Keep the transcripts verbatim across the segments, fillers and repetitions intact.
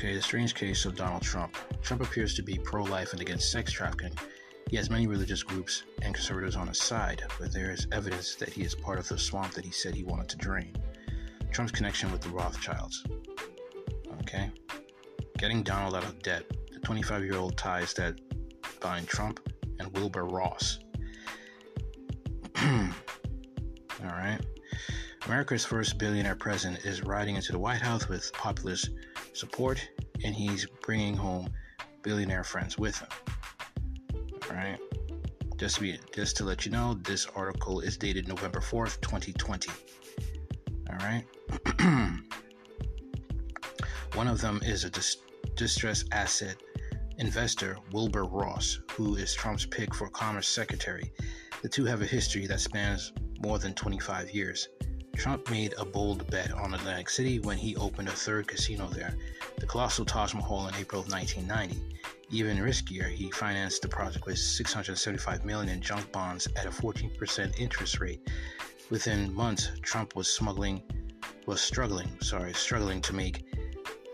Okay, the strange case of Donald Trump. Trump appears to be pro-life and against sex trafficking. He has many religious groups and conservatives on his side, but there is evidence that he is part of the swamp that he said he wanted to drain. Trump's connection with the Rothschilds. Okay. Getting Donald out of debt. The twenty-five-year-old ties that bind Trump and Wilbur Ross. Alright. America's first billionaire president is riding into the White House with populist support, and he's bringing home billionaire friends with him. Alright. Just to be, just to let you know, this article is dated November fourth, twenty twenty. Alright. One of them is a dis- distressed asset investor, Wilbur Ross, who is Trump's pick for Commerce Secretary. The two have a history that spans more than twenty-five years. Trump made a bold bet on Atlantic City when he opened a third casino there, the colossal Taj Mahal, in April of nineteen ninety. Even riskier, he financed the project with six hundred seventy-five million dollars in junk bonds at a fourteen percent interest rate. Within months, Trump was smuggling, was struggling, sorry, struggling to make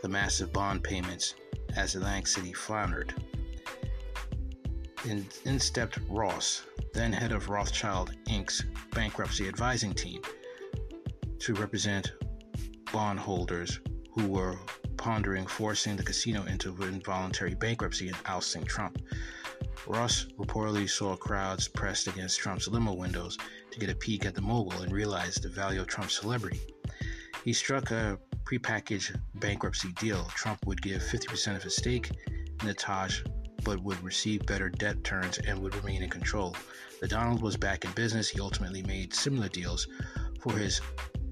the massive bond payments as Atlantic City floundered. In, in stepped Ross, then head of Rothschild Incorporated's bankruptcy advising team, to represent bondholders who were pondering forcing the casino into involuntary bankruptcy and ousting Trump. Ross reportedly saw crowds pressed against Trump's limo windows to get a peek at the mogul and realized the value of Trump's celebrity. He struck a prepackaged bankruptcy deal. Trump would give fifty percent of his stake in the Taj, but would receive better debt terms and would remain in control. The Donald was back in business. He ultimately made similar deals for his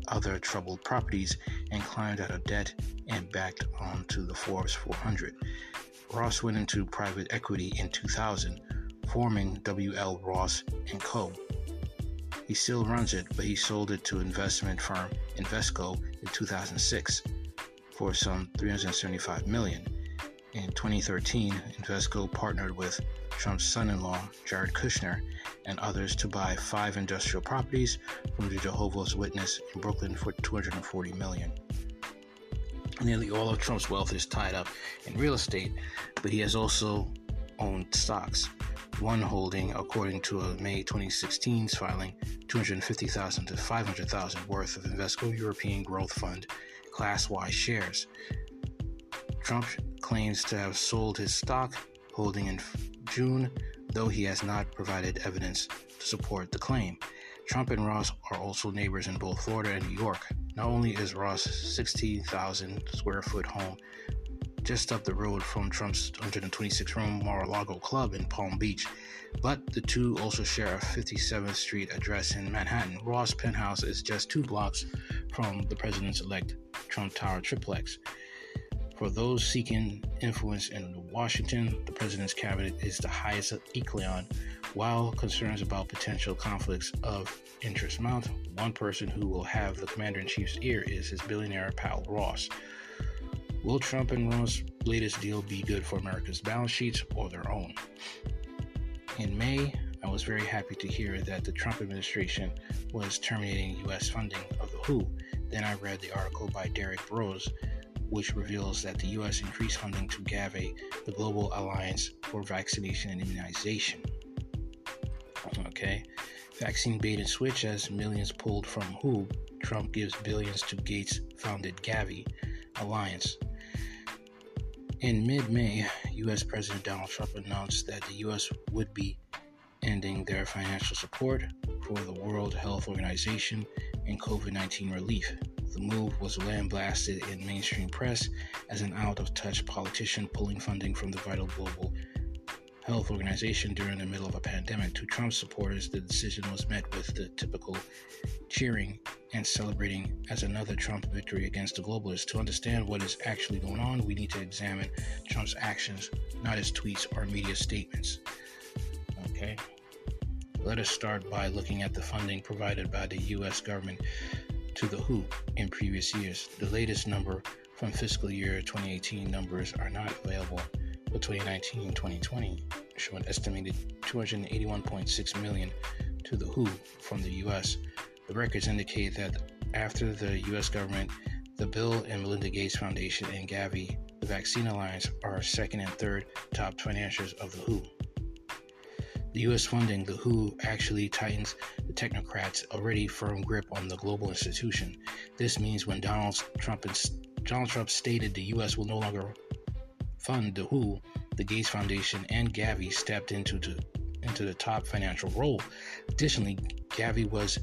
other troubled properties and climbed out of debt and backed onto the Forbes four hundred. Ross went into private equity in two thousand, forming W L Ross and Co. He still runs it, but he sold it to investment firm Invesco in two thousand six for some three hundred seventy-five million dollars. In twenty thirteen, Invesco partnered with Trump's son-in-law, Jared Kushner, and others to buy five industrial properties from the Jehovah's Witness in Brooklyn for two hundred forty million dollars. Nearly all of Trump's wealth is tied up in real estate, but he has also owned stocks. One holding, according to a May twenty sixteen's filing, two hundred fifty thousand to five hundred thousand dollars worth of Invesco European Growth Fund Class Y shares. Trump claims to have sold his stock holding in June, though he has not provided evidence to support the claim. Trump and Ross are also neighbors in both Florida and New York. Not only is Ross's sixteen thousand square foot home just up the road from Trump's one hundred twenty-six room Mar-a-Lago club in Palm Beach, but the two also share a fifty-seventh street address in Manhattan. Ross' penthouse is just two blocks from the president-elect Trump Tower triplex. For those seeking influence in Washington, the president's cabinet is the highest echelon. While concerns about potential conflicts of interest mount, one person who will have the commander-in-chief's ear is his billionaire pal Ross. Will Trump and Ross' latest deal be good for America's balance sheets or their own? In May, I was very happy to hear that the Trump administration was terminating U S funding of the W H O. Then I read the article by Derek Rose, which reveals that the U S increased funding to Gavi, the Global Alliance for Vaccination and Immunization. Okay, vaccine bait and switch as millions pulled from W H O. Trump gives billions to Gates-founded Gavi Alliance. In mid-May, U S President Donald Trump announced that the U S would be ending their financial support for the World Health Organization and COVID nineteen relief. The move was lambasted in mainstream press as an out-of-touch politician pulling funding from the vital Global Health Organization during the middle of a pandemic. To Trump's supporters, the decision was met with the typical cheering and celebrating as another Trump victory against the globalists. To understand what is actually going on, we need to examine Trump's actions, not his tweets or media statements. Okay. Let us start by looking at the funding provided by the U S government to the W H O in previous years. The latest number from fiscal year twenty eighteen numbers are not available, but twenty nineteen and twenty twenty show an estimated two hundred eighty-one point six million dollars to the W H O from the U S. The records indicate that after the U S government, the Bill and Melinda Gates Foundation and Gavi, the Vaccine Alliance are second and third top financiers of the W H O. The U S funding the W H O actually tightens the technocrats' already firm grip on the global institution. This means when Donald Trump, Donald Trump stated the U S will no longer fund the W H O, the Gates Foundation and Gavi stepped into to, into the top financial role. Additionally, Gavi was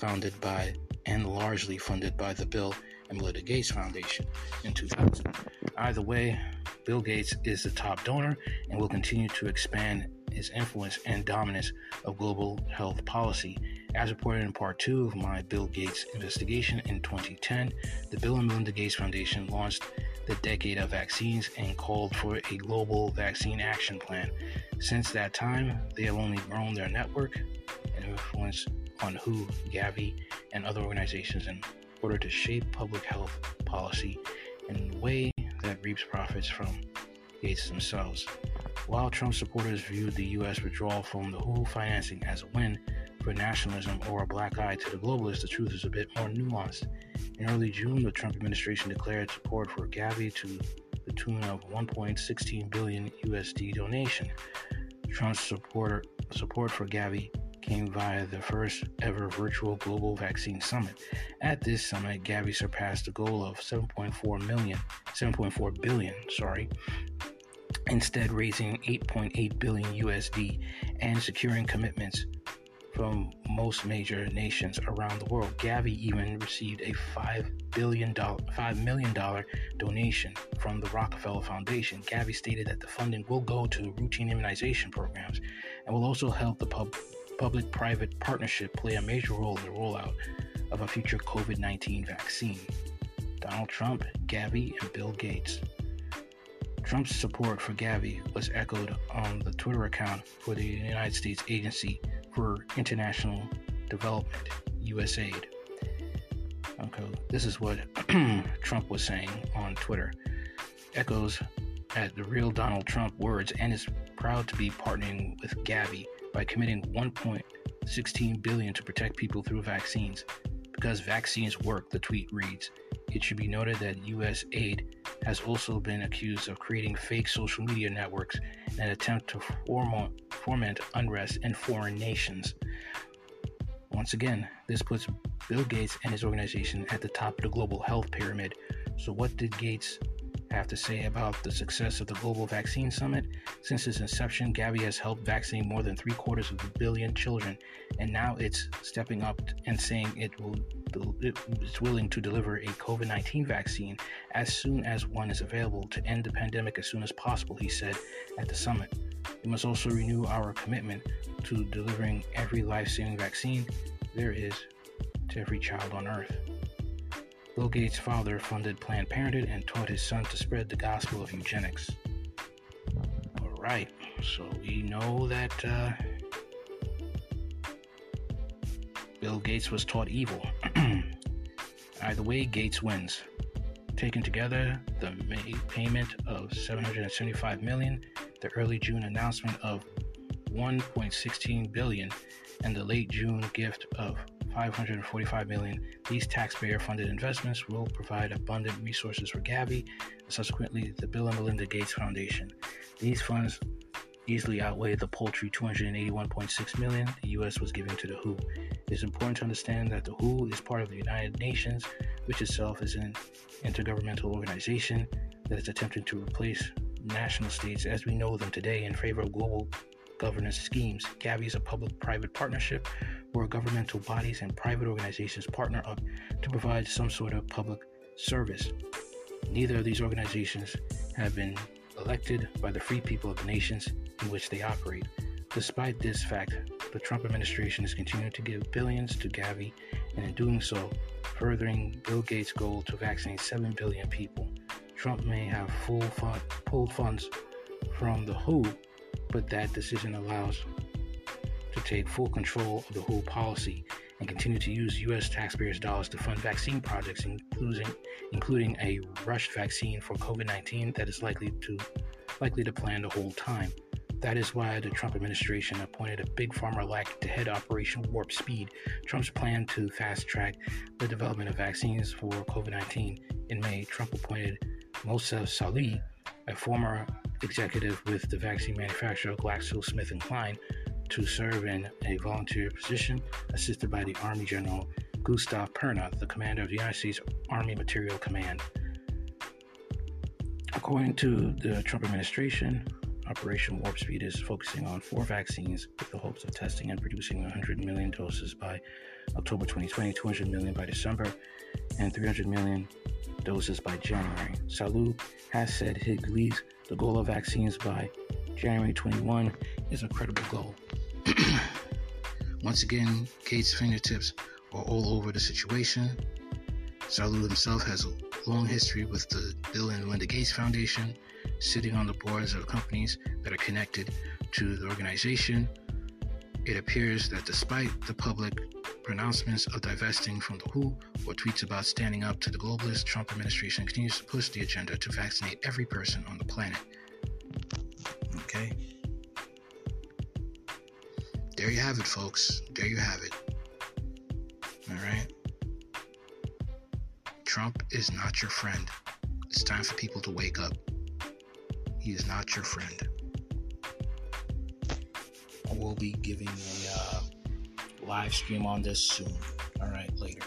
founded by and largely funded by the Bill and Melinda Gates Foundation in two thousand. Either way, Bill Gates is the top donor and will continue to expand his influence and dominance of global health policy. As reported in part two of my Bill Gates investigation in twenty ten, the Bill and Melinda Gates Foundation launched the Decade of Vaccines and called for a global vaccine action plan. Since that time, they have only grown their network and influence on W H O, Gavi, and other organizations in order to shape public health policy in a way that reaps profits from Gates themselves. While Trump supporters viewed the U S withdrawal from the W H O financing as a win for nationalism or a black eye to the globalists, the truth is a bit more nuanced. In early June, the Trump administration declared support for Gavi to the tune of one point one six billion U S D donation. Trump's supporter, support for Gavi came via the first ever virtual global vaccine summit. At this summit, Gavi surpassed the goal of seven point four million, seven point four billion, sorry, instead raising eight point eight billion U S D and securing commitments from most major nations around the world. Gavi even received a five billion dollars, five million dollars donation from the Rockefeller Foundation. Gavi stated that the funding will go to routine immunization programs and will also help the pub- public-private partnership play a major role in the rollout of a future COVID nineteen vaccine. Donald Trump, Gavi, and Bill Gates. Trump's support for Gavi was echoed on the Twitter account for the United States Agency for International Development, USAID. Okay, this is what Trump was saying on Twitter. Echoes at the real Donald Trump words and is proud to be partnering with Gavi by committing one point one six billion dollars to protect people through vaccines. Because vaccines work, the tweet reads. It should be noted that USAID has also been accused of creating fake social media networks in an attempt to form- foment unrest in foreign nations. Once again, this puts Bill Gates and his organization at the top of the global health pyramid. So what did Gates have to say about the success of the Global Vaccine Summit? Since its inception, Gavi has helped vaccinate more than three quarters of a billion children, and now it's stepping up and saying it will it's willing to deliver a COVID nineteen vaccine as soon as one is available to end the pandemic as soon as possible, he said at the summit. We must also renew our commitment to delivering every life-saving vaccine there is to every child on earth. Bill Gates' father funded Planned Parenthood and taught his son to spread the gospel of eugenics. All right, so we know that uh, Bill Gates was taught evil. Either way, Gates wins. Taken together, the May payment of seven hundred seventy-five million dollars, the early June announcement of one point one six billion dollars, and the late June gift of five hundred forty-five million dollars, these taxpayer-funded investments will provide abundant resources for Gavi and subsequently the Bill and Melinda Gates Foundation. These funds easily outweigh the paltry two hundred eighty-one point six million dollars the U S was giving to the W H O. It is important to understand that the W H O is part of the United Nations, which itself is an intergovernmental organization that is attempting to replace national states as we know them today in favor of global governance schemes. Gavi is a public-private partnership where governmental bodies and private organizations partner up to provide some sort of public service. Neither of these organizations have been elected by the free people of the nations in which they operate. Despite this fact, the Trump administration is continuing to give billions to Gavi and in doing so, furthering Bill Gates' goal to vaccinate seven billion people. Trump may have full fund, pulled funds from the W H O, but that decision allows to take full control of the W H O policy and continue to use U S taxpayers' dollars to fund vaccine projects, including including a rushed vaccine for COVID nineteen that is likely to likely to plan the whole time. That is why the Trump administration appointed a big pharma-elect to head Operation Warp Speed, Trump's plan to fast-track the development of vaccines for COVID nineteen. In May, Trump appointed Moshe Salih, a former executive with the vaccine manufacturer GlaxoSmithKline, to serve in a volunteer position assisted by the Army General Gustav Perna, the commander of the United States Army Materiel Command. According to the Trump administration, Operation Warp Speed is focusing on four vaccines with the hopes of testing and producing one hundred million doses by October twenty twenty, two hundred million by December, and three hundred million doses by January. Salih has said he believes the goal of vaccines by January twenty-first is a credible goal. Once again, Gates' fingertips are all over the situation. Salih himself has a long history with the Bill and Melinda Gates Foundation, sitting on the boards of companies that are connected to the organization. It appears that despite the public pronouncements of divesting from the W H O or tweets about standing up to the globalist, Trump administration continues to push the agenda to vaccinate every person on the planet. Okay. There you have it, folks. There you have it. All right. Trump is not your friend. It's time for people to wake up. He is not your friend. We'll be giving a uh, live stream on this soon. All right, later.